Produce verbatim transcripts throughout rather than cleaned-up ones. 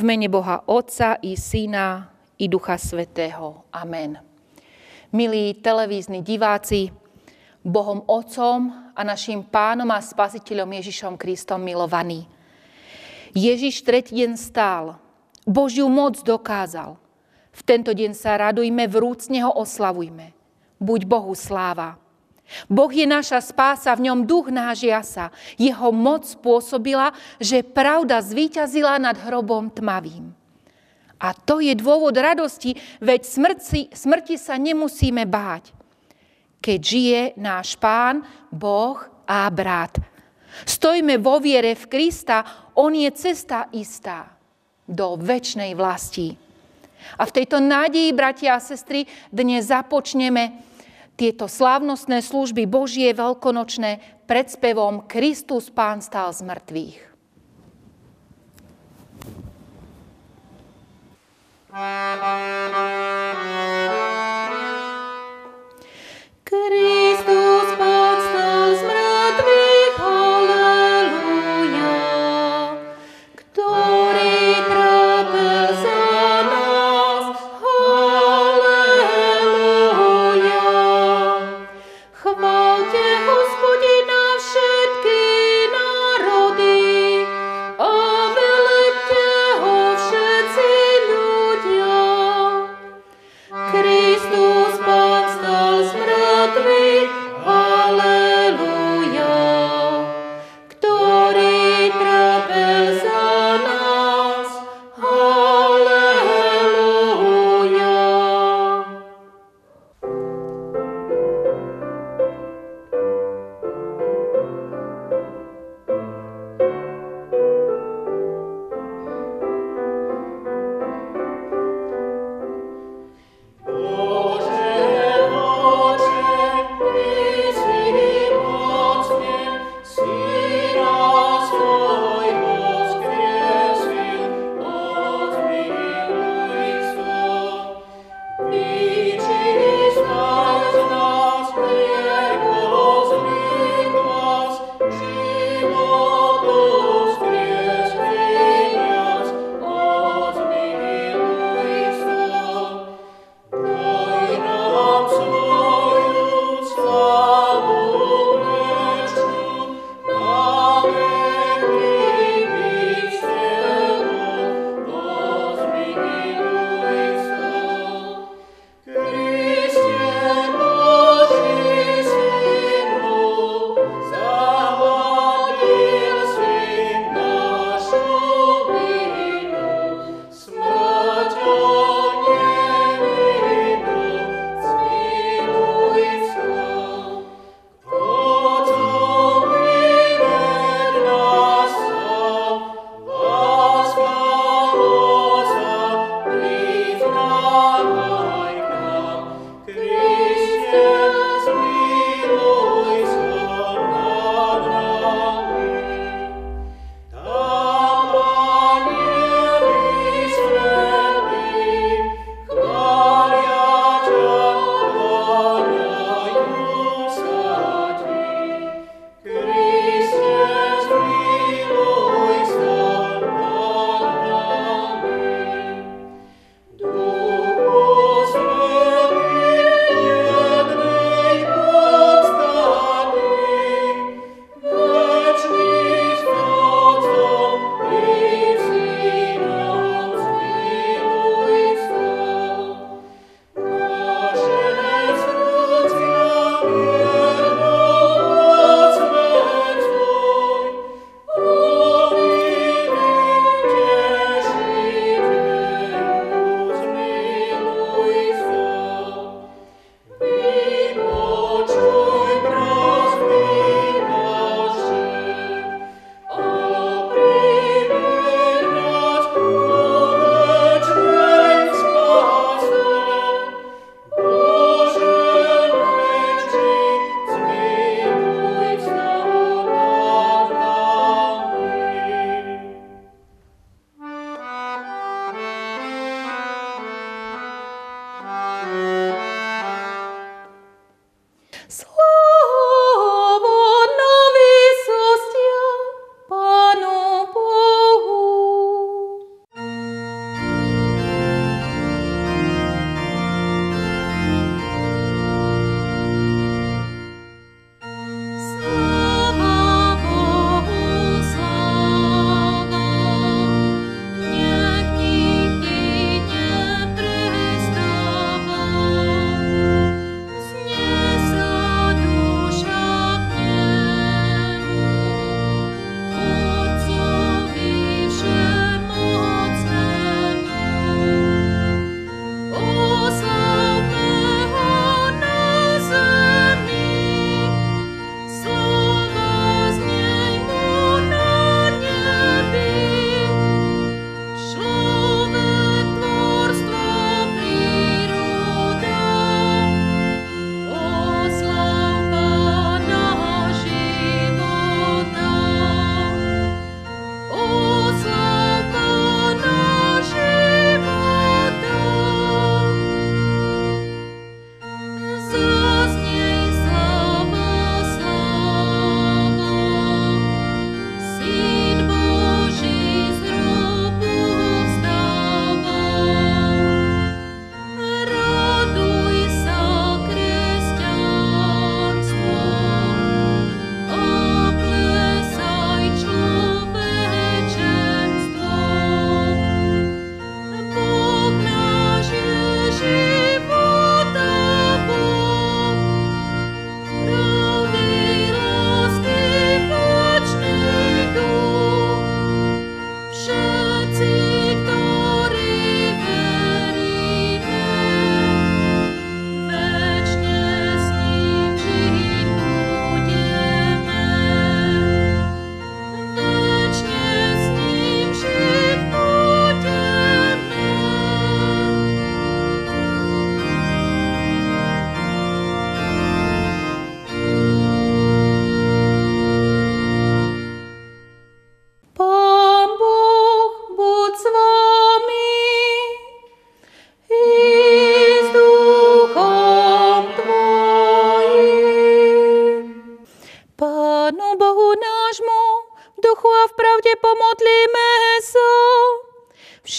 V mene Boha Otca i Syna i Ducha Svätého. Amen. Milí televízni diváci, Bohom Otcom a našim Pánom a Spasiteľom Ježišom Kristom milovaní. Ježiš tretí deň stál, Božiu moc dokázal. V tento deň sa radujme, vrúcne ho oslavujme. Buď Bohu sláva. Boh je naša spása, v ňom duch náš jasa. Jeho moc spôsobila, že pravda zvíťazila nad hrobom tmavým. A to je dôvod radosti, veď smrti, smrti sa nemusíme báť, keď žije náš Pán, Boh a brat. Stojme vo viere v Krista, on je cesta istá do večnej vlasti. A v tejto nádeji, bratia a sestry, dnes započneme tieto slávnostné služby Božie veľkonočné predspevom Kristus Pán stál z mŕtvych. Kristus Pán stál z mŕtvych, halleluja, ktorý trpel za nás, halleluja. Chváľte Hospodina všetky národy,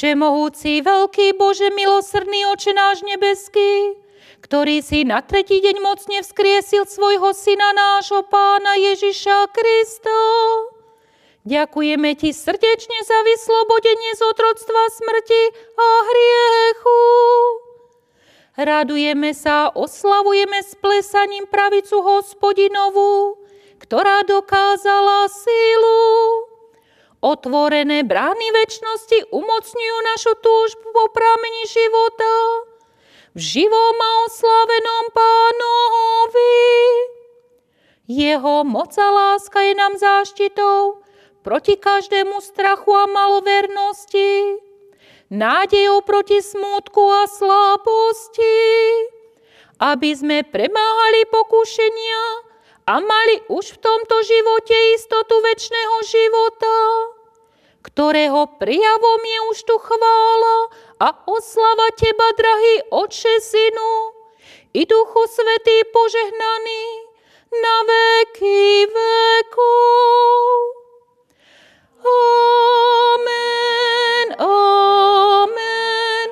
Všemohúci, veľký Bože, milosrdný Oče náš nebeský, ktorý si na tretí deň mocne vzkriesil svojho Syna nášho Pána Ježiša Krista. Ďakujeme Ti srdečne za vyslobodenie z otroctva smrti a hriechu. Radujeme sa a oslavujeme s plesaním pravicu Hospodinovú, ktorá dokázala sílu. Otvorené brány večnosti umocňujú našu túžbu po prameni života v živom a oslávenom Pánovi. Jeho moc a láska je nám záštitou proti každému strachu a malovernosti, nádejou proti smútku a slabosti, aby sme premáhali pokušenia a mali už v tomto živote istotu večného života, ktorého prijavom je už tu chvála a oslava Teba, drahý Otče, Synu i Duchu Svätý, požehnaný na veky vekov. Amen, amen,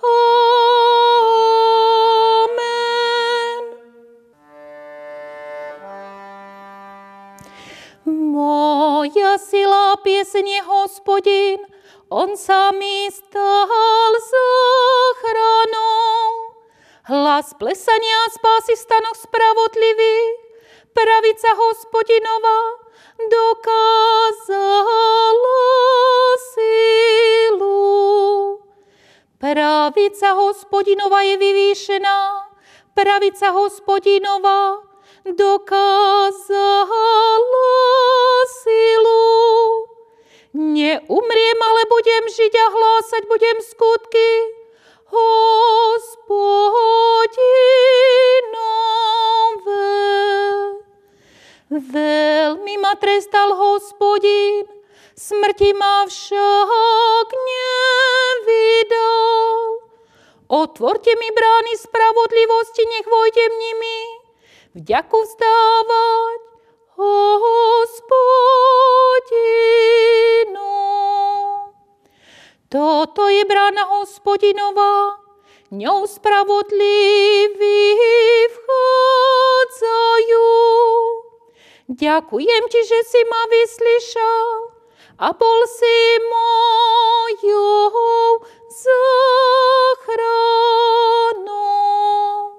amen. Moja sila, pieseň je Hospodin, On sa mi stal záchranou. Hlas plesania a spásy v stanoch spravodlivých, pravica Hospodinova dokázala silu. Pravica Hospodinova je vyvýšená, pravica Hospodinova dokázala silu. Neumriem, ale budem žiť a hlásať budem skutky Hospodinove. Veľmi ma trestal Hospodin, smrti ma však nevydal. Otvorte mi brány spravodlivosti, nech vojdem nimi vďaku vzdávať Hospodinu. Toto je brána Hospodinova, ňou spravodliví vchádzajú. Ďakujem Ti, že si ma vyslyšal a bol si mojou záchranou.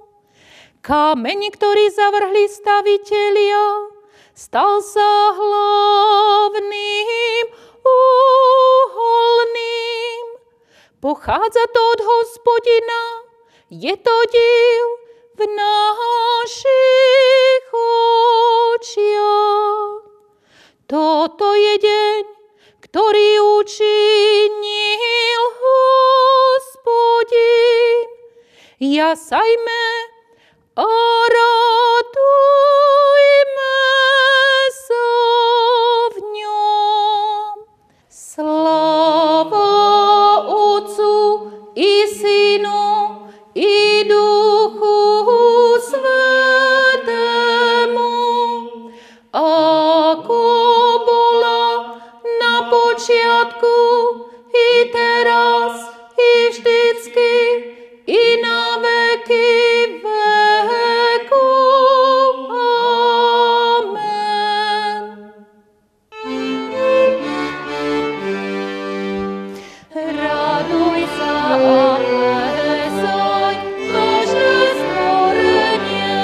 Kameň, ktorý zavrhli stavitelia, stal sa hlavným uholným. Pochádza to od Hospodina, je to div v našich očiach. Toto je deň, ktorý učinil Hospodin. Jasajme a radujme sa v ňom. Sláva Otcu i Synu i Duchu Svätému, ako bola na počiatku, i teraz, i vždycky, i na veky vekov. Amen. Raduj sa a plesaj, každé stvorenie,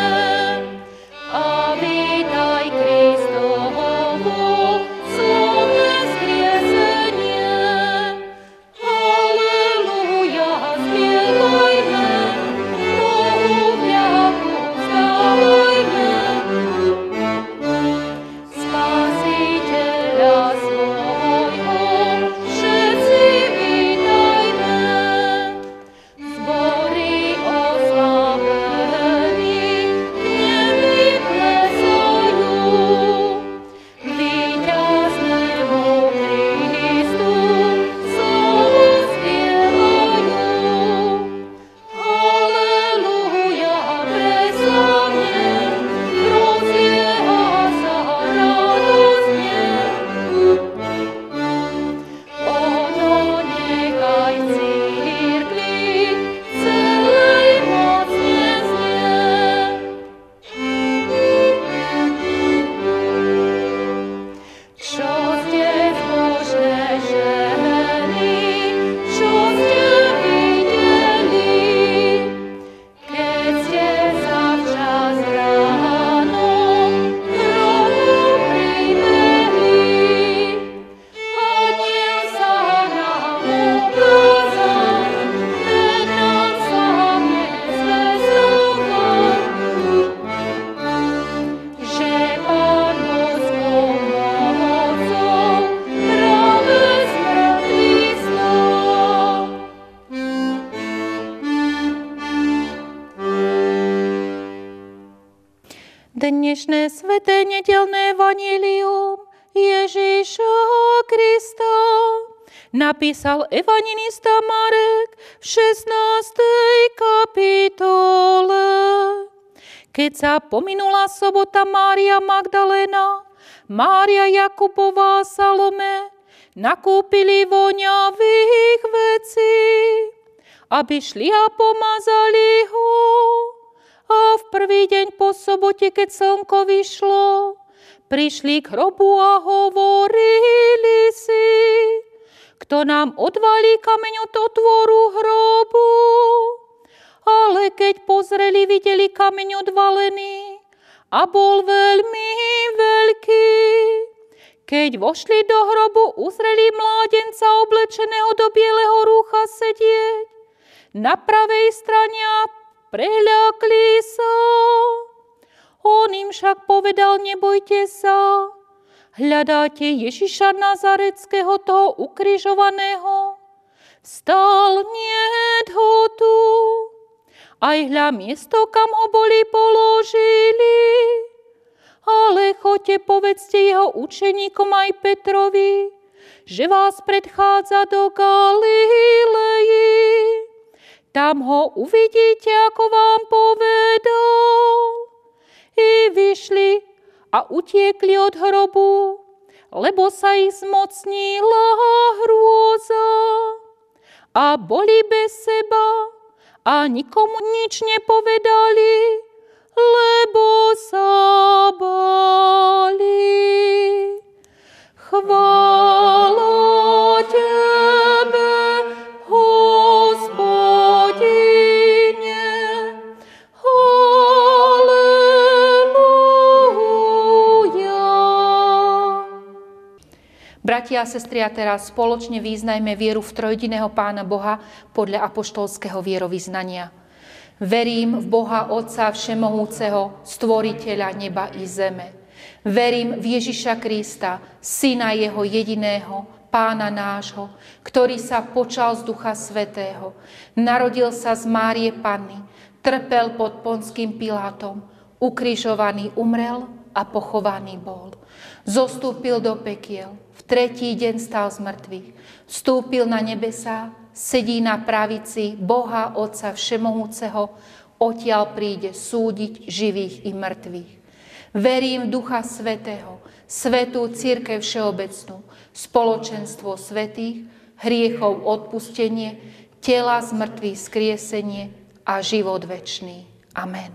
a vítaj Kristovo slávne vzkriesenie. Halelúja, spívajme, Dnešné sveté nedelné evanjelium Ježiša Krista napísal evanjelista Marek v šestnástej kapitole. Keď sa pominula sobota Mária Magdalena, Mária Jakubová a Salome nakúpili voňavých vecí, aby šli a pomazali ho. A v prvý deň po sobote, keď slnko vyšlo, prišli k hrobu a hovorili si, kto nám odvalí kameň od otvoru hrobu. Ale keď pozreli, videli kameň odvalený a bol veľmi veľký. Keď vošli do hrobu, uzreli mládenca oblečeného do bieleho rúcha sedieť na pravej strane a preľakli sa. On im však povedal, nebojte sa, hľadáte Ježiša Nazaretského, toho ukrižovaného. Vstal, niet ho tu. Aj hľa miesto, kam ho boli položili. Ale choďte, povedzte jeho učeníkom aj Petrovi, že vás predchádza do Galilei. Tam ho uvidíte, ako vám povedal. I vyšli a utiekli od hrobu, lebo sa ich zmocnila hrôza. A boli bez seba a nikomu nič nepovedali, lebo sa báli. Chvála Tebe, bratia a sestry, a teraz spoločne vyznajme vieru v trojjediného Pána Boha podľa apoštolského vierovyznania. Verím v Boha Otca Všemohúceho, Stvoriteľa neba i zeme. Verím v Ježiša Krista, Syna jeho jediného, Pána nášho, ktorý sa počal z Ducha Svätého, narodil sa z Márie Panny, trpel pod Ponským Pilátom, ukrižovaný umrel a pochovaný bol. Zostúpil do pekiel, v tretí deň stal z mŕtvych, vstúpil na nebesá, sedí na pravici Boha Otca Všemohúceho, odtiaľ príde súdiť živých i mŕtvych. Verím v Ducha Svätého, svätú cirkev všeobecnú, spoločenstvo svätých, hriechov odpustenie, tela z mŕtvych vzkriesenie a život večný. Amen.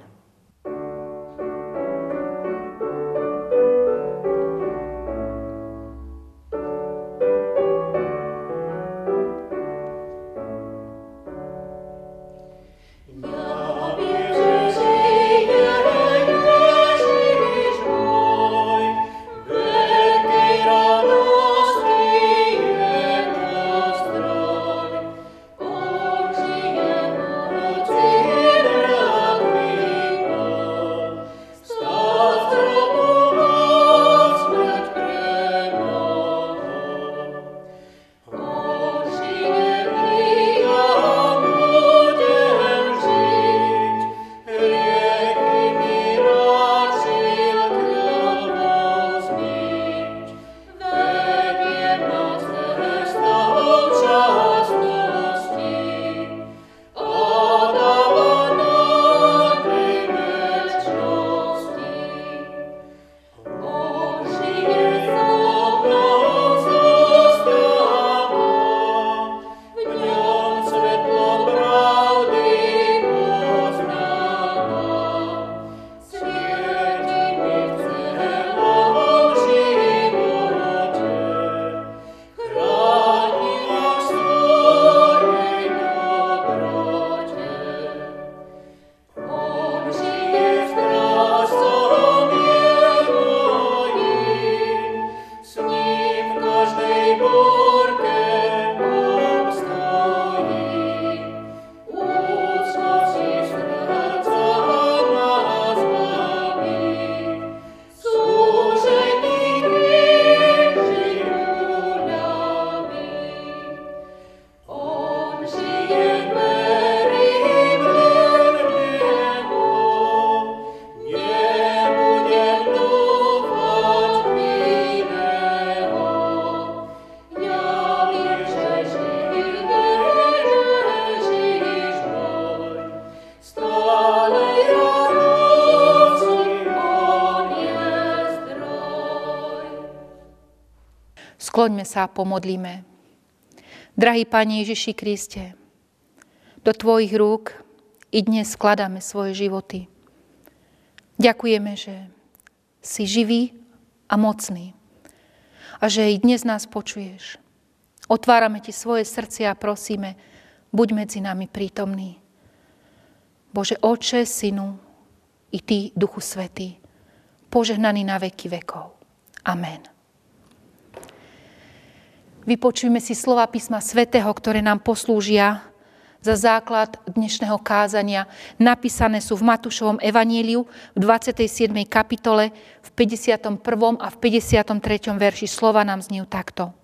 Skloňme sa a pomodlíme. Drahý Pane Ježiši Kriste, do Tvojich rúk i dnes skladáme svoje životy. Ďakujeme, že si živý a mocný a že i dnes nás počuješ. Otvárame Ti svoje srdce a prosíme, buď medzi nami prítomný. Bože Otče, Synu i Ty, Duchu Svätý, požehnaný na veky vekov. Amen. Vypočujme si slova písma svätého, ktoré nám poslúžia za základ dnešného kázania. Napísané sú v Matúšovom evaníliu v dvadsiatej siedmej kapitole v päťdesiatom prvom a v päťdesiatom treťom verši. Slova nám znejú takto.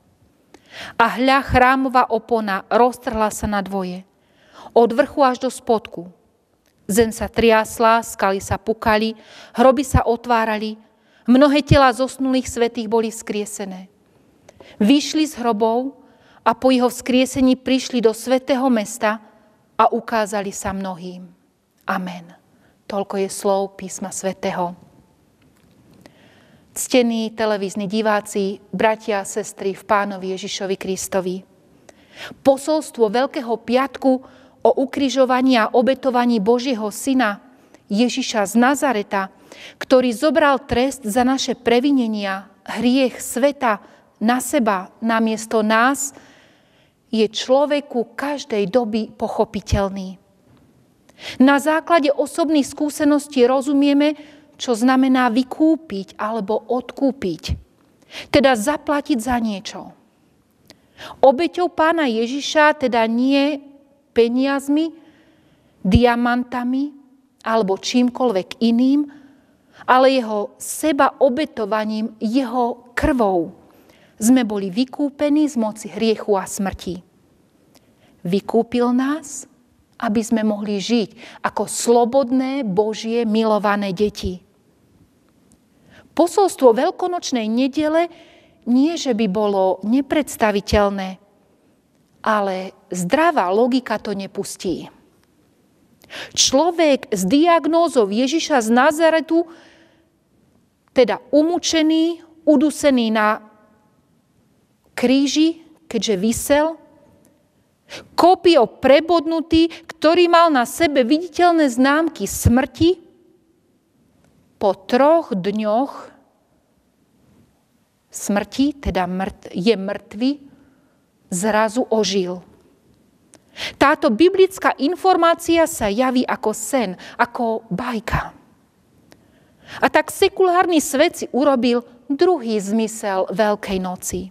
A hľa, chrámová opona roztrhla sa na dvoje, od vrchu až do spodku. Zem sa triasla, skaly sa pukali, hroby sa otvárali, mnohé tela zosnulých svätých boli vzkriesené. Vyšli z hrobov a po jeho vzkriesení prišli do svätého mesta a ukázali sa mnohým. Amen. Toľko je slov písma svätého. Ctení televízni diváci, bratia a sestry v Pánovi Ježišovi Kristovi. Posolstvo Veľkého piatku o ukrižovaní a obetovaní Božieho Syna Ježiša z Nazareta, ktorý zobral trest za naše previnenia, hriech sveta, na seba, namiesto nás, je človeku každej doby pochopiteľný. Na základe osobných skúseností rozumieme, čo znamená vykúpiť alebo odkúpiť, teda zaplatiť za niečo. Obeťou Pána Ježiša teda nie peniazmi, diamantami alebo čímkoľvek iným, ale jeho seba obetovaním, jeho krvou sme boli vykúpení z moci hriechu a smrti. Vykúpil nás, aby sme mohli žiť ako slobodné, Božie, milované deti. Posolstvo veľkonočnej nedele nie, že by bolo nepredstaviteľné, ale zdravá logika to nepustí. Človek s diagnózou Ježiša z Nazaretu, teda umúčený, udusený na kríži, keďže visel, kópio prebodnutý, ktorý mal na sebe viditeľné známky smrti, po troch dňoch smrti, teda je mŕtvy, zrazu ožil. Táto biblická informácia sa javí ako sen, ako bajka. A tak sekulárny svet si urobil druhý zmysel Veľkej noci.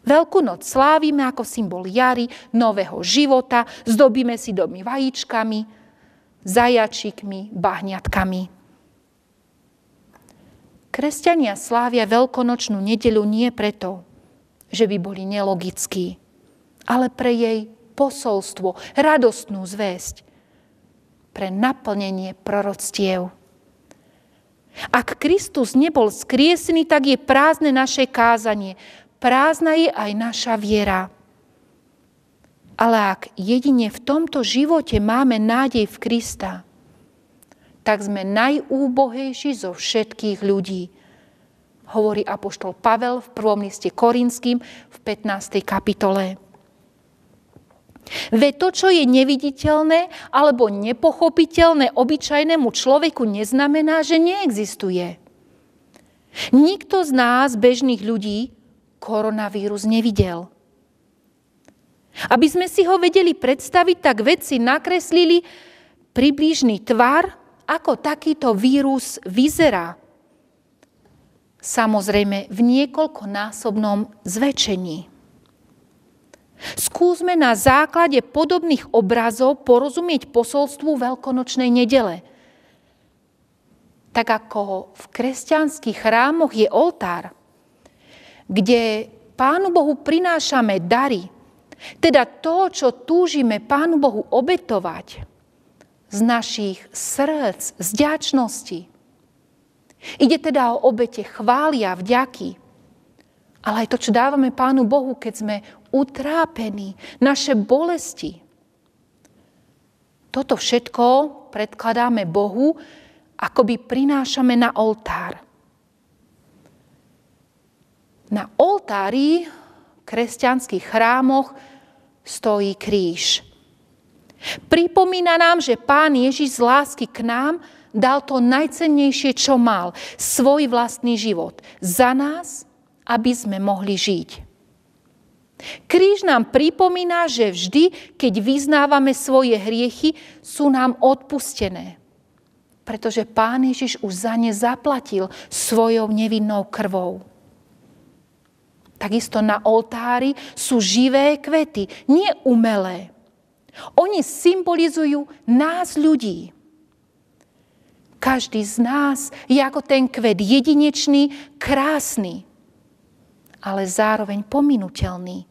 Veľkú noc slávime ako symbol jary, nového života, zdobíme si domy vajíčkami, zajačikmi, bahňatkami. Kresťania slávia veľkonočnú nedeľu nie preto, že by boli nelogickí, ale pre jej posolstvo, radostnú zvesť, pre naplnenie proroctiev. Ak Kristus nebol skriesený, tak je prázdne naše kázanie, prázdna je aj naša viera. Ale ak jedine v tomto živote máme nádej v Krista, tak sme najúbohejší zo všetkých ľudí, hovorí apoštol Pavel v prvom liste Korinským v pätnástej kapitole. Veď to, čo je neviditeľné alebo nepochopiteľné obyčajnému človeku, neznamená, že neexistuje. Nikto z nás, bežných ľudí, koronavírus nevidel. Aby sme si ho vedeli predstaviť, tak vedci nakreslili približný tvar, ako takýto vírus vyzerá. Samozrejme v niekoľkonásobnom zväčšení. Skúsme na základe podobných obrazov porozumieť posolstvu Veľkonočnej nedele. Tak ako v kresťanských chrámoch je oltár, kde Pánu Bohu prinášame dary, teda to, čo túžime Pánu Bohu obetovať z našich srdc, z vďačnosti. Ide teda o obete chvály a vďaky, ale aj to, čo dávame Pánu Bohu, keď sme utrápení, naše bolesti. Toto všetko predkladáme Bohu, akoby prinášame na oltár. Na oltári v kresťanských chrámoch stojí kríž. Pripomína nám, že Pán Ježiš z lásky k nám dal to najcennejšie, čo mal, svoj vlastný život, za nás, aby sme mohli žiť. Kríž nám pripomína, že vždy, keď vyznávame svoje hriechy, sú nám odpustené. Pretože Pán Ježiš už za ne zaplatil svojou nevinnou krvou. Takisto na oltári sú živé kvety, nie umelé. Oni symbolizujú nás, ľudí. Každý z nás je ako ten kvet jedinečný, krásny, ale zároveň pominuteľný.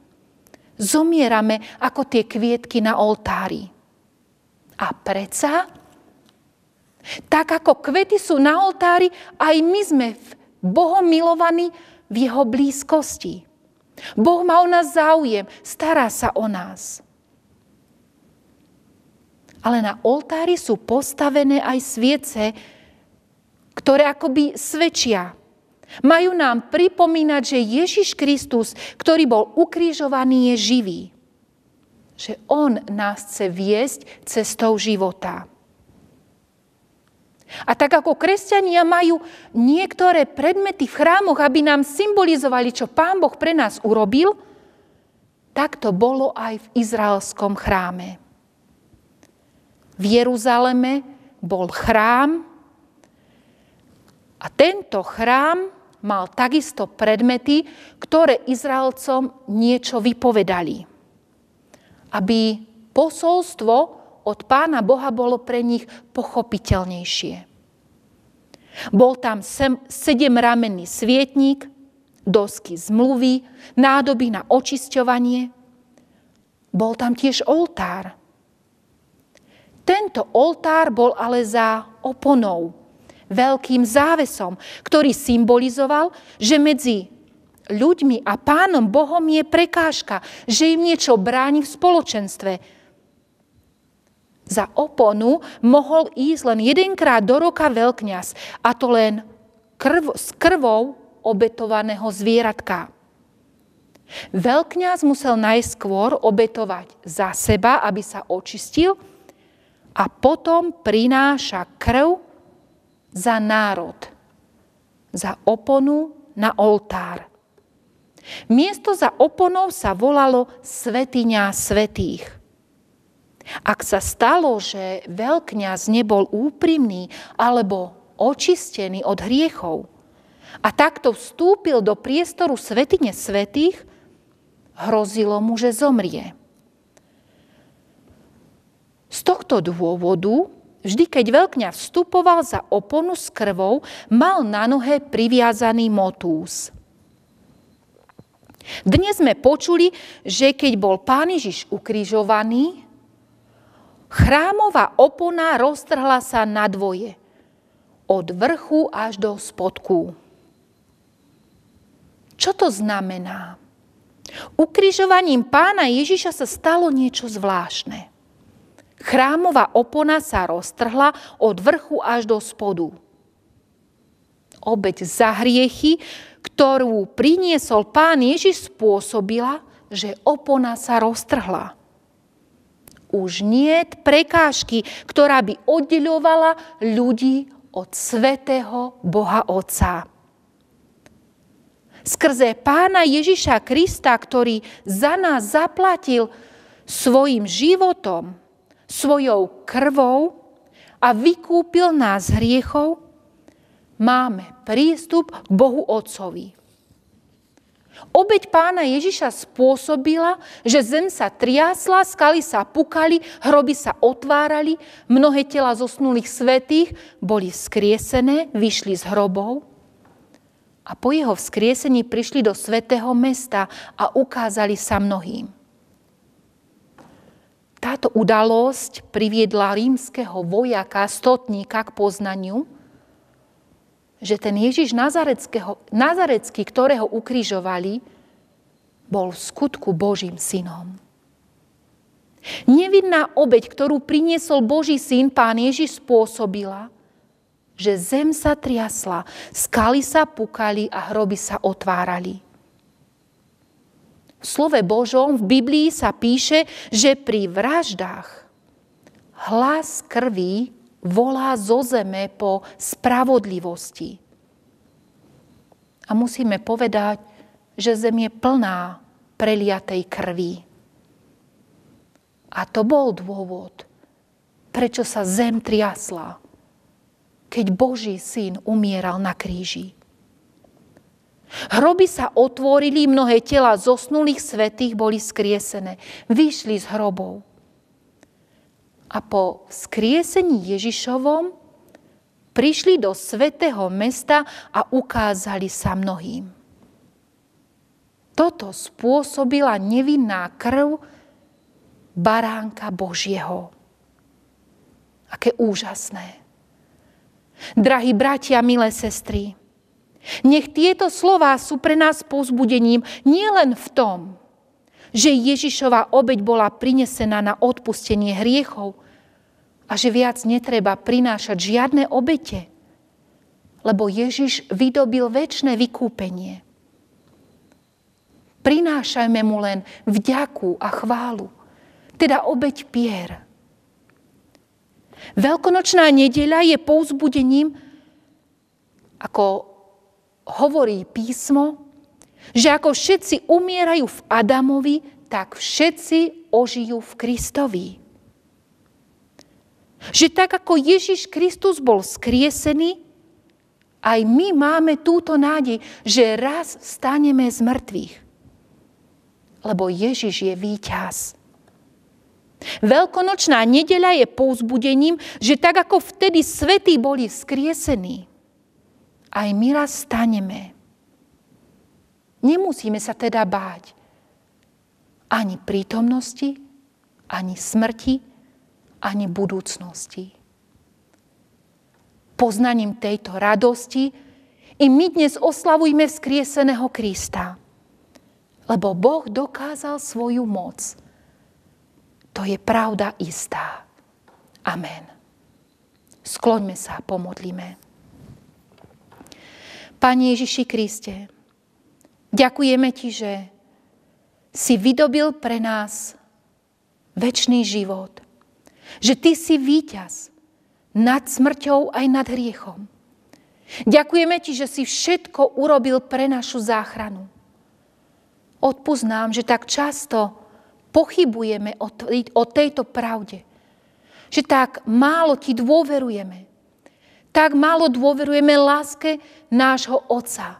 Zomierame ako tie kvietky na oltári. A predsa? Tak ako kvety sú na oltári, aj my sme Bohom milovaní, v jeho blízkosti. Boh má o nás záujem, stará sa o nás. Ale na oltári sú postavené aj sviece, ktoré akoby svedčia. Majú nám pripomínať, že Ježiš Kristus, ktorý bol ukrižovaný, je živý. Že on nás chce viesť cestou života. A tak ako kresťania majú niektoré predmety v chrámoch, aby nám symbolizovali, čo Pán Boh pre nás urobil, tak to bolo aj v izraelskom chráme. V Jeruzaleme bol chrám a tento chrám mal takisto predmety, ktoré Izraelcom niečo vypovedali. Aby posolstvo od Pána Boha bolo pre nich pochopiteľnejšie. Bol tam sem, sedemramenný svietnik, dosky zmluvy, nádoby na očisťovanie. Bol tam tiež oltár. Tento oltár bol ale za oponou, veľkým závesom, ktorý symbolizoval, že medzi ľuďmi a Pánom Bohom je prekážka, že im niečo bráni v spoločenstve. Za oponu mohol ísť len jedenkrát do roka veľkňaz, a to len krv, s krvou obetovaného zvieratka. Veľkňaz musel najskôr obetovať za seba, aby sa očistil, a potom prináša krv za národ, za oponu na oltár. Miesto za oponou sa volalo Svätyňa svätých. Ak sa stalo, že veľkňaz nebol úprimný alebo očistený od hriechov a takto vstúpil do priestoru svätyne svätých, hrozilo mu, že zomrie. Z tohto dôvodu, vždy keď veľkňaz vstupoval za oponu s krvou, mal na nohe priviazaný motús. Dnes sme počuli, že keď bol Pán Ježiš ukrižovaný, chrámová opona roztrhla sa na dvoje, od vrchu až do spodku. Čo to znamená? Ukrižovaním Pána Ježiša sa stalo niečo zvláštne. Chrámová opona sa roztrhla od vrchu až do spodu. Obeť za hriechy, ktorú priniesol Pán Ježiš, spôsobila, že opona sa roztrhla. Už niet prekážky, ktorá by oddeľovala ľudí od svätého Boha Otca. Skrze Pána Ježiša Krista, ktorý za nás zaplatil svojim životom, svojou krvou a vykúpil nás z hriechov, máme prístup k Bohu Otcovi. Obeť Pána Ježiša spôsobila, že zem sa triasla, skaly sa pukali, hroby sa otvárali, mnohé tela zosnulých svätých boli vzkriesené, vyšli z hrobov a po jeho vzkriesení prišli do svätého mesta a ukázali sa mnohým. Táto udalosť priviedla rímskeho vojaka, stotníka k poznaniu, že ten Ježiš Nazarecký, ktorého ukrižovali, bol v skutku Božím synom. Nevinná obeť, ktorú priniesol Boží syn, Pán Ježiš, spôsobila, že zem sa triasla, skaly sa pukali a hroby sa otvárali. V slove Božom, v Biblii sa píše, že pri vraždách hlas krvi volá zo zeme po spravodlivosti. A musíme povedať, že zem je plná preliatej krvi. A to bol dôvod, prečo sa zem triasla, keď Boží syn umieral na kríži. Hroby sa otvorili, mnohé tela zosnulých svätých boli skriesené. Vyšli z hrobov. A po skriesení Ježišovom prišli do svätého mesta a ukázali sa mnohým. Toto spôsobila nevinná krv baránka Božieho. Aké úžasné. Drahí bratia, milé sestry, nech tieto slová sú pre nás povzbudením nielen v tom, že Ježišova obeť bola prinesená na odpustenie hriechov a že viac netreba prinášať žiadne obete, lebo Ježiš vydobil večné vykúpenie. Prinášajme mu len vďaku a chválu, teda obeť pier. Veľkonočná nedeľa je povzbudením, ako hovorí písmo, že ako všetci umierajú v Adamovi, tak všetci ožijú v Kristovi. Že tak ako Ježiš Kristus bol skriesený, aj my máme túto nádej, že raz staneme z mŕtvych. Lebo Ježiš je víťaz. Veľkonočná nedeľa je povzbudením, že tak ako vtedy svätí boli skriesení, aj my raz staneme. Nemusíme sa teda báť ani prítomnosti, ani smrti, ani budúcnosti. Poznaním tejto radosti i my dnes oslavujme vzkrieseného Krista, lebo Boh dokázal svoju moc. To je pravda istá. Amen. Skloňme sa a pomodlíme. Pane Ježiši Kriste, ďakujeme Ti, že si vydobil pre nás večný život. Že Ty si víťaz nad smrťou aj nad hriechom. Ďakujeme Ti, že si všetko urobil pre našu záchranu. Odpusť nám, že tak často pochybujeme o tejto pravde. Že tak málo Ti dôverujeme. Tak málo dôverujeme láske nášho Otca,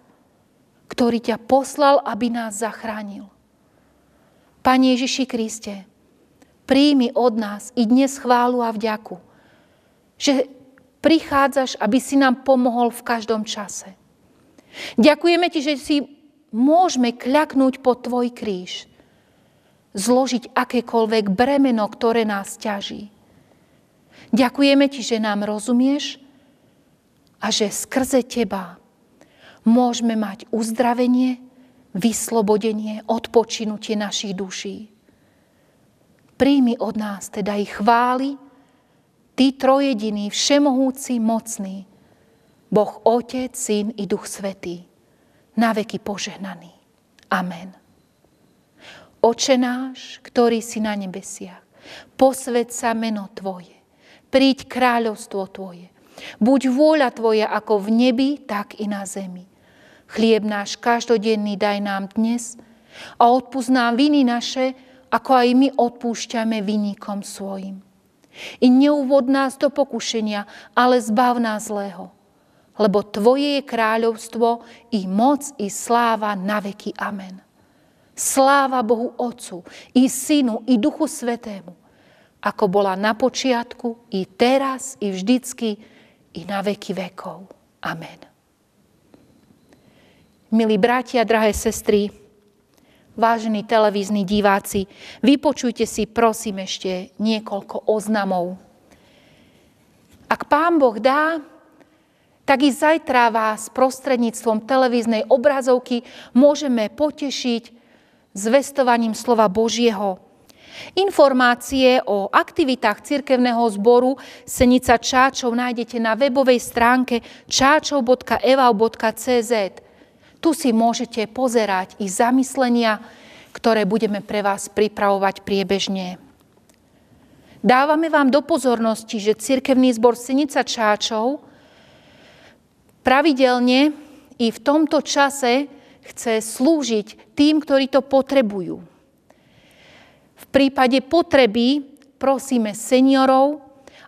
ktorý ťa poslal, aby nás zachránil. Pane Ježiši Kriste, príjmi od nás i dnes chválu a vďaku, že prichádzaš, aby si nám pomohol v každom čase. Ďakujeme Ti, že si môžeme kľaknúť pod Tvoj kríž, zložiť akékoľvek bremeno, ktoré nás ťaží. Ďakujeme Ti, že nám rozumieš, a že skrze Teba môžeme mať uzdravenie, vyslobodenie, odpočinutie našich duší. Príjmi od nás teda i chvály, Ty trojediný, všemohúci, mocný, Boh Otec, Syn i Duch Svätý, na veky požehnaný. Amen. Oče náš, ktorý si na nebesiach, posväť sa meno Tvoje, príď kráľovstvo Tvoje, buď vôľa Tvoja ako v nebi, tak i na zemi. Chlieb náš každodenný daj nám dnes a odpúsť nám viny naše, ako aj my odpúšťame vinníkom svojim. I neuvod nás do pokušenia, ale zbav nás zlého, lebo Tvoje je kráľovstvo i moc i sláva na veky. Amen. Sláva Bohu Otcu i Synu i Duchu Svätému, ako bola na počiatku, i teraz, i vždycky, i na veky vekov. Amen. Milí bratia, drahé sestry, vážení televízni diváci, vypočujte si prosím ešte niekoľko oznamov. Ak Pán Boh dá, tak i zajtra vás prostredníctvom televíznej obrazovky môžeme potešiť zvestovaním slova Božieho. Informácie o aktivitách cirkevného zboru Senica-Čáčov nájdete na webovej stránke čáčov bodka e v a u bodka c z. Tu si môžete pozerať i zamyslenia, ktoré budeme pre vás pripravovať priebežne. Dávame vám do pozornosti, že cirkevný zbor Senica-Čáčov pravidelne i v tomto čase chce slúžiť tým, ktorí to potrebujú. V prípade potreby prosíme seniorov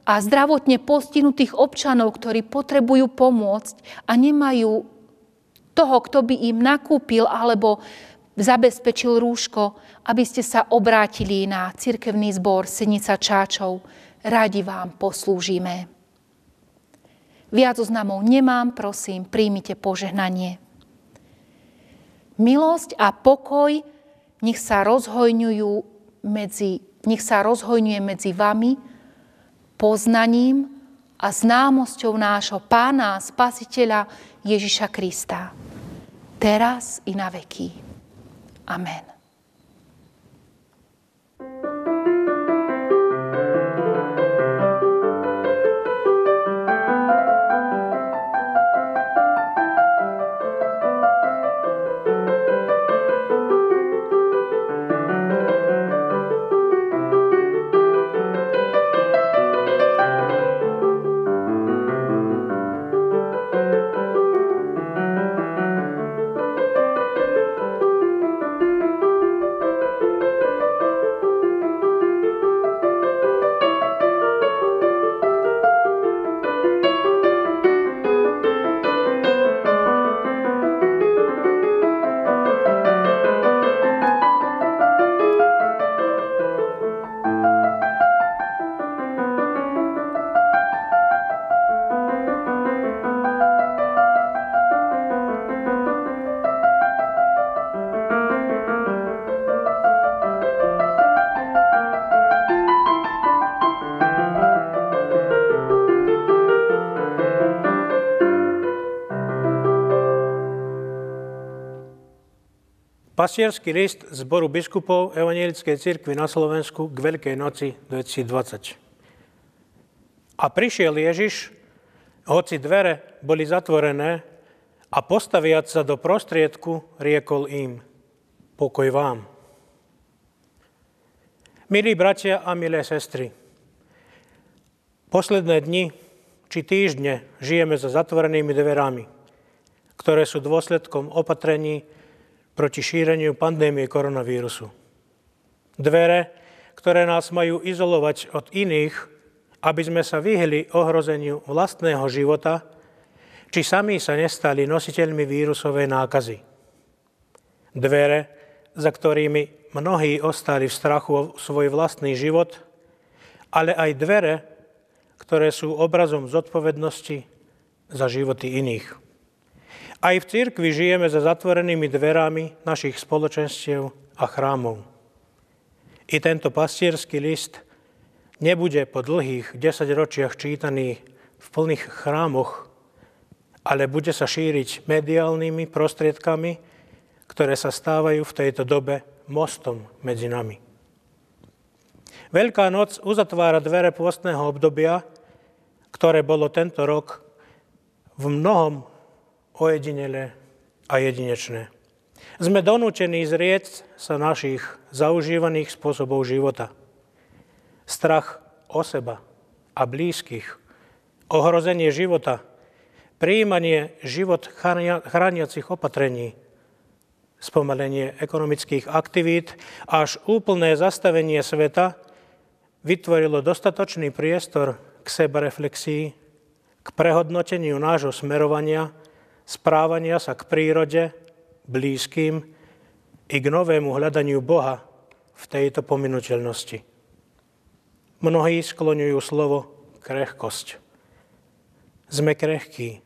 a zdravotne postihnutých občanov, ktorí potrebujú pomôcť a nemajú toho, kto by im nakúpil alebo zabezpečil rúško, aby ste sa obrátili na cirkevný zbor Senica-Čáčov. Radi vám poslúžime. Viac oznamov nemám, prosím, príjmite požehnanie. Milosť a pokoj nech sa rozhojňujú medzi, nech sa rozhojňuje medzi vami, poznaním a známosťou nášho Pána a Spasiteľa Ježiša Krista. Teraz i na veky. Amen. Pastierský list zboru biskupov Evangelickej cirkvi na Slovensku k Veľkej noci dvetisícdvadsať. A prišiel Ježiš, hoci dvere boli zatvorené, a postaviac sa do prostriedku, riekol im: pokoj vám. Milí bratia a milé sestry, posledné dni či týždne žijeme so zatvorenými dverami, ktoré sú dôsledkom opatrení proti šíreniu pandémie koronavírusu. Dvere, ktoré nás majú izolovať od iných, aby sme sa vyhli ohrozeniu vlastného života, či sami sa nestali nositeľmi vírusovej nákazy. Dvere, za ktorými mnohí ostali v strachu o svoj vlastný život, ale aj dvere, ktoré sú obrazom zodpovednosti za životy iných. Aj v cirkvi žijeme za zatvorenými dverami našich spoločenstiev a chrámov. I tento pastierský list nebude po dlhých desaťročiach čítaný v plných chrámoch, ale bude sa šíriť mediálnymi prostriedkami, ktoré sa stávajú v tejto dobe mostom medzi nami. Veľká noc uzatvára dvere pôstneho obdobia, ktoré bolo tento rok v mnohom ojedinelé a jedinečné. Sme donútení zrieť sa našich zaužívaných spôsobov života. Strach o seba a blízkych, ohrozenie života, prijímanie život chrániacich opatrení, spomalenie ekonomických aktivít až úplné zastavenie sveta vytvorilo dostatočný priestor k sebareflexii, k prehodnoteniu nášho smerovania, správania sa k prírode, blízkym i k novému hľadaniu Boha v tejto pominuteľnosti. Mnohí skloňujú slovo krehkosť. Sme krehkí,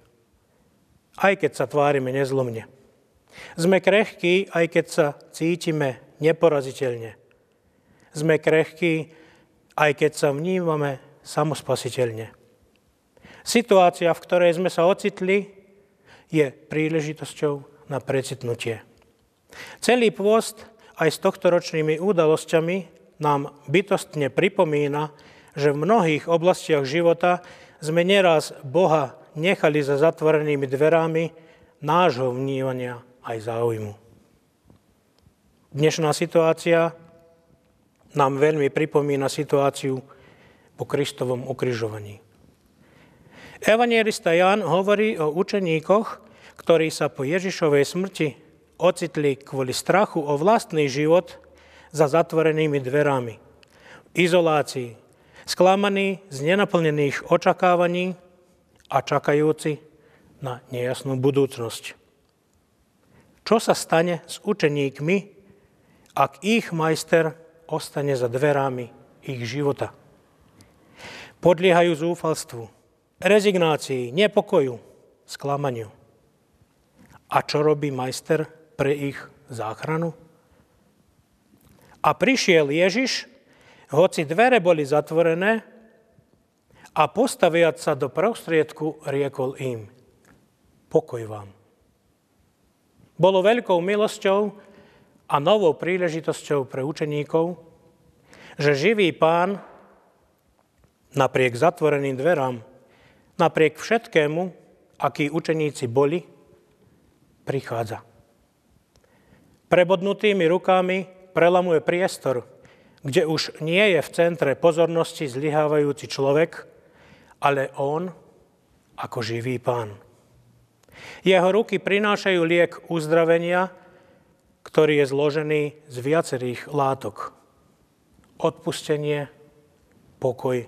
aj keď sa tvárime nezlomne. Sme krehkí, aj keď sa cítime neporaziteľne. Sme krehkí, aj keď sa vnímame samospasiteľne. Situácia, v ktorej sme sa ocitli, je príležitosťou na precitnutie. Celý pôst aj s tohtoročnými udalosťami nám bytostne pripomína, že v mnohých oblastiach života sme neraz Boha nechali za zatvorenými dverami nášho vnímania aj záujmu. Dnešná situácia nám veľmi pripomína situáciu po Kristovom ukrižovaní. Evanjelista Ján hovorí o učeníkoch, ktorí sa po Ježišovej smrti ocitli kvôli strachu o vlastný život za zatvorenými dverami, v izolácii, sklamaní z nenaplnených očakávaní a čakajúci na nejasnú budúcnosť. Čo sa stane s učeníkmi, ak ich majster ostane za dverami ich života? Podliehajú zúfalstvu, rezignácii, nepokoju, sklamaniu. A čo robí majster pre ich záchranu? A prišiel Ježiš, hoci dvere boli zatvorené, a postaviac sa do prostriedku, riekol im: pokoj vám. Bolo veľkou milosťou a novou príležitosťou pre učeníkov, že živý Pán napriek zatvoreným dverám, napriek všetkému, akí učeníci boli, prichádza. Prebodnutými rukami prelamuje priestor, kde už nie je v centre pozornosti zlyhávajúci človek, ale on ako živý Pán. Jeho ruky prinášajú liek uzdravenia, ktorý je zložený z viacerých látok. Odpustenie, pokoj,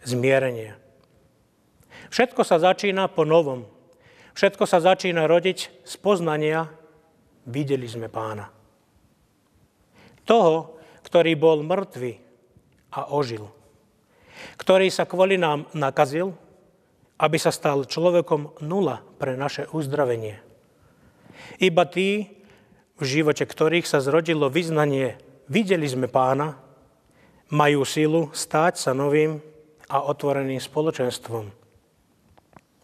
zmierenie. Všetko sa začína po novom. Všetko sa začína rodiť z poznania: videli sme Pána. Toho, ktorý bol mŕtvy a ožil. Ktorý sa kvôli nám nakazil, aby sa stal človekom nula pre naše uzdravenie. Iba tí, v živote ktorých sa zrodilo vyznanie: videli sme Pána, majú silu stáť sa novým a otvoreným spoločenstvom.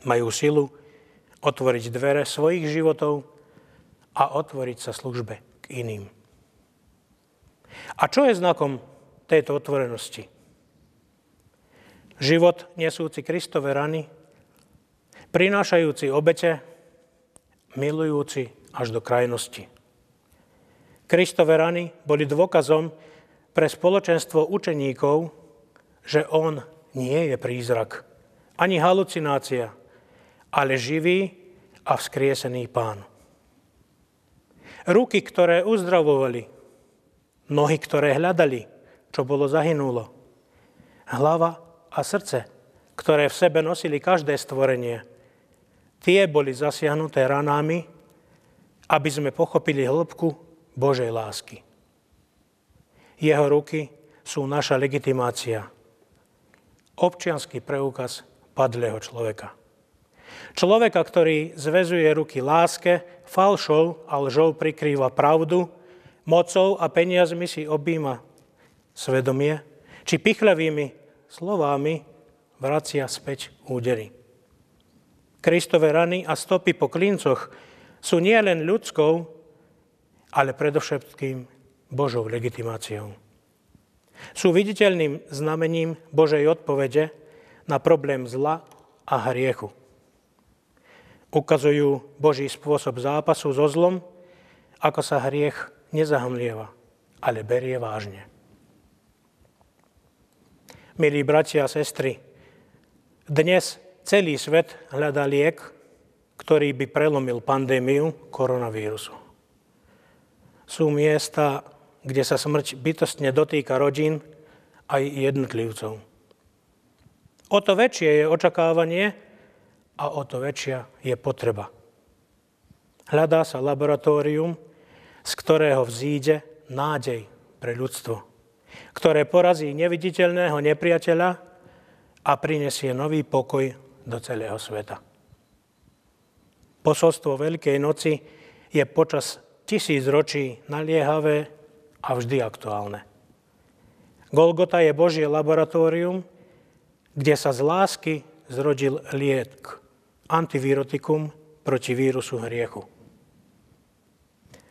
Majú silu otvoriť dvere svojich životov a otvoriť sa službe k iným. A čo je znakom tejto otvorenosti? Život nesúci Kristove rany, prinášajúci obete, milujúci až do krajnosti. Kristove rany boli dôkazom pre spoločenstvo učeníkov, že on nie je prízrak, ani halucinácia, ale živý a vzkriesený Pán. Ruky, ktoré uzdravovali, nohy, ktoré hľadali, čo bolo zahynulo, hlava a srdce, ktoré v sebe nosili každé stvorenie, tie boli zasiahnuté ranami, aby sme pochopili hĺbku Božej lásky. Jeho ruky sú naša legitimácia, občiansky preukaz padlého človeka. Človeka, ktorý zväzuje ruky láske, falšou a lžou prikrýva pravdu, mocou a peniazmi si objíma svedomie, či pichľavými slovami vracia späť údery. Kristove rany a stopy po klincoch sú nielen ľudskou, ale predovšetkým Božou legitimáciou. Sú viditeľným znamením Božej odpovede na problém zla a hriechu. Ukazujú Boží spôsob zápasu so zlom, ako sa hriech nezahamlieva, ale berie vážne. Milí bratia a sestry, dnes celý svet hľadá liek, ktorý by prelomil pandémiu koronavírusu. Sú miesta, kde sa smrť bytostne dotýka rodín aj jednotlivcov. O to väčšie je očakávanie, a o to väčšia je potreba. Hľadá sa laboratórium, z ktorého vzíde nádej pre ľudstvo, ktoré porazí neviditeľného nepriateľa a prinesie nový pokoj do celého sveta. Posolstvo Veľkej noci je počas tisíc ročí naliehavé a vždy aktuálne. Golgota je Božie laboratórium, kde sa z lásky zrodil liek, antivirotikum proti vírusu hriechu.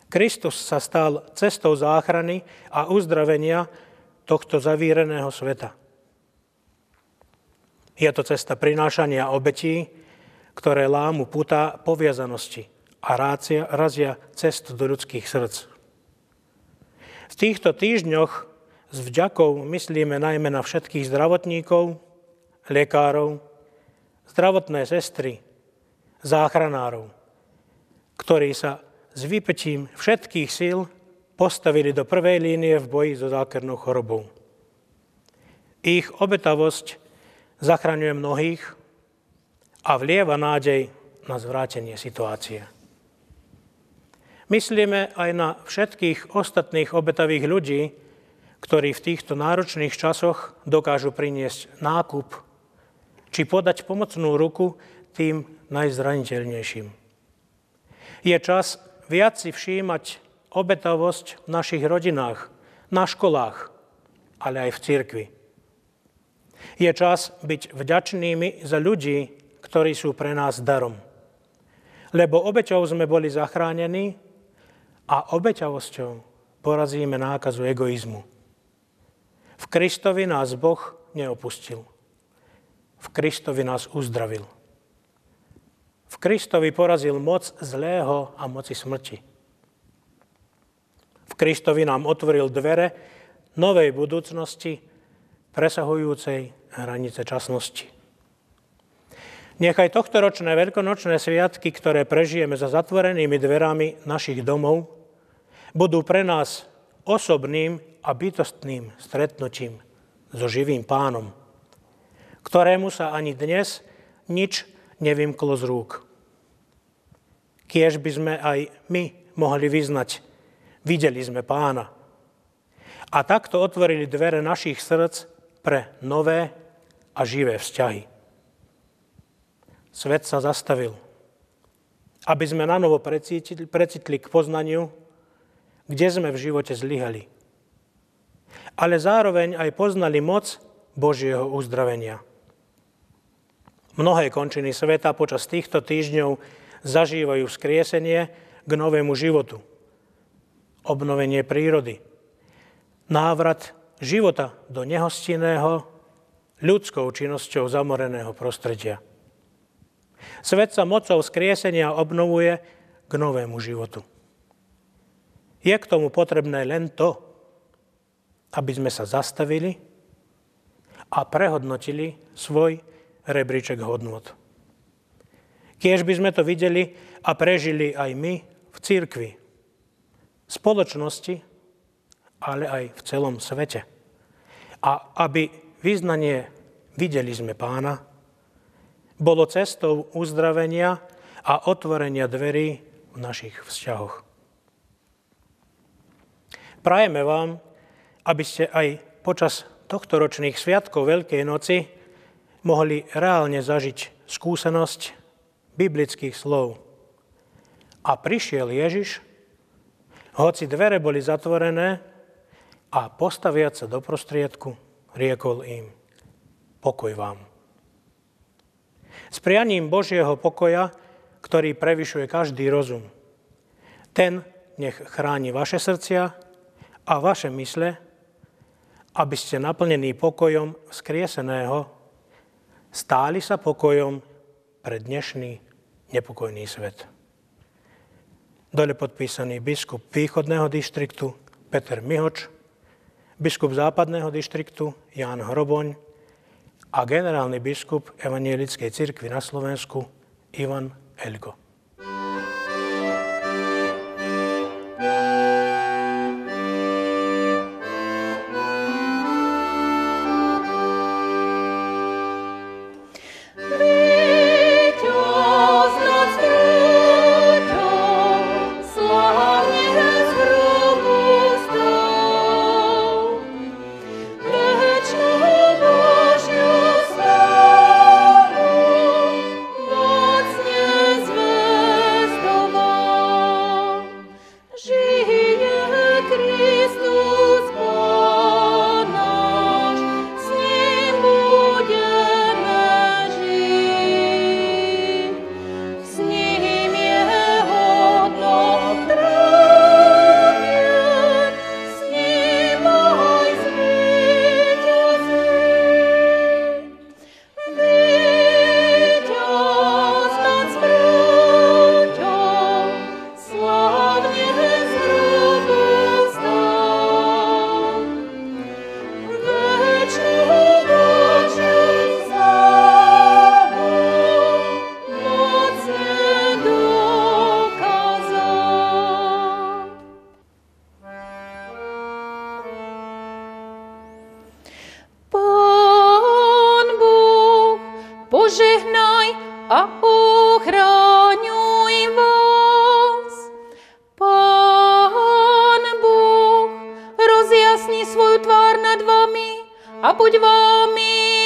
Kristus sa stal cestou záchrany a uzdravenia tohto zavíreného sveta. Je to cesta prinášania obetí, ktoré lámu putá poviazanosti a razia cestu do ľudských srdc. V týchto týždňoch s vďakou myslíme najmä na všetkých zdravotníkov, lekárov, zdravotné sestry, záchranárov, ktorí sa s vypetím všetkých síl postavili do prvej línie v boji so zákernou chorobou. Ich obetavosť zachraňuje mnohých a vlieva nádej na zvrátenie situácie. Myslíme aj na všetkých ostatných obetavých ľudí, ktorí v týchto náročných časoch dokážu priniesť nákup či podať pomocnú ruku tým najzraniteľnejším. Je čas viac si všímať obetavosť v našich rodinách, na školách, ale aj v cirkvi. Je čas byť vďačnými za ľudí, ktorí sú pre nás darom. Lebo obeťou sme boli zachránení a obeťavosťou porazíme nákazu egoizmu. V Kristovi nás Boh neopustil. V Kristovi nás uzdravil. V Kristovi porazil moc zlého a moci smrti. V Kristovi nám otvoril dvere novej budúcnosti, presahujúcej hranice časnosti. Nechaj tohtoročné veľkonočné sviatky, ktoré prežijeme za zatvorenými dverami našich domov, budú pre nás osobným a bytostným stretnutím so živým Pánom, ktorému sa ani dnes nič nevymklo z rúk. Kiež by sme aj my mohli vyznať, videli sme Pána. A takto otvorili dvere našich srdc pre nové a živé vzťahy. Svet sa zastavil, aby sme nanovo precitli k poznaniu, kde sme v živote zlyhali. Ale zároveň aj poznali moc Božieho uzdravenia. Mnohé končiny sveta počas týchto týždňov zažívajú vzkriesenie k novému životu. Obnovenie prírody, návrat života do nehostinného, ľudskou činnosťou zamoreného prostredia. Svet sa mocou vzkriesenia obnovuje k novému životu. Je k tomu potrebné len to, aby sme sa zastavili a prehodnotili svoj rebríček hodnôt. Kiež by sme to videli a prežili aj my v cirkvi, spoločnosti, ale aj v celom svete. A aby vyznanie videli sme Pána, bolo cestou uzdravenia a otvorenia dverí v našich vzťahoch. Prajeme vám, aby ste aj počas tohtoročných sviatkov Veľkej noci mohli reálne zažiť skúsenosť biblických slov. A prišiel Ježiš, hoci dvere boli zatvorené, a postaviac sa do prostriedku, riekol im: pokoj vám. S prianím Božieho pokoja, ktorý prevyšuje každý rozum, ten nech chráni vaše srdcia a vaše mysle, aby ste naplnení pokojom vzkrieseného stáli sa pokojom pre dnešný nepokojný svet. Dole podpísaný biskup Východného dištriktu Peter Mihoč, biskup Západného dištriktu Ján Hroboň a generálny biskup Evangelickej cirkvi na Slovensku Ivan Elgo. Let's požehnaj a ochraňuj vás. Pán Boh rozjasni svoju tvár nad vami a buď vámi.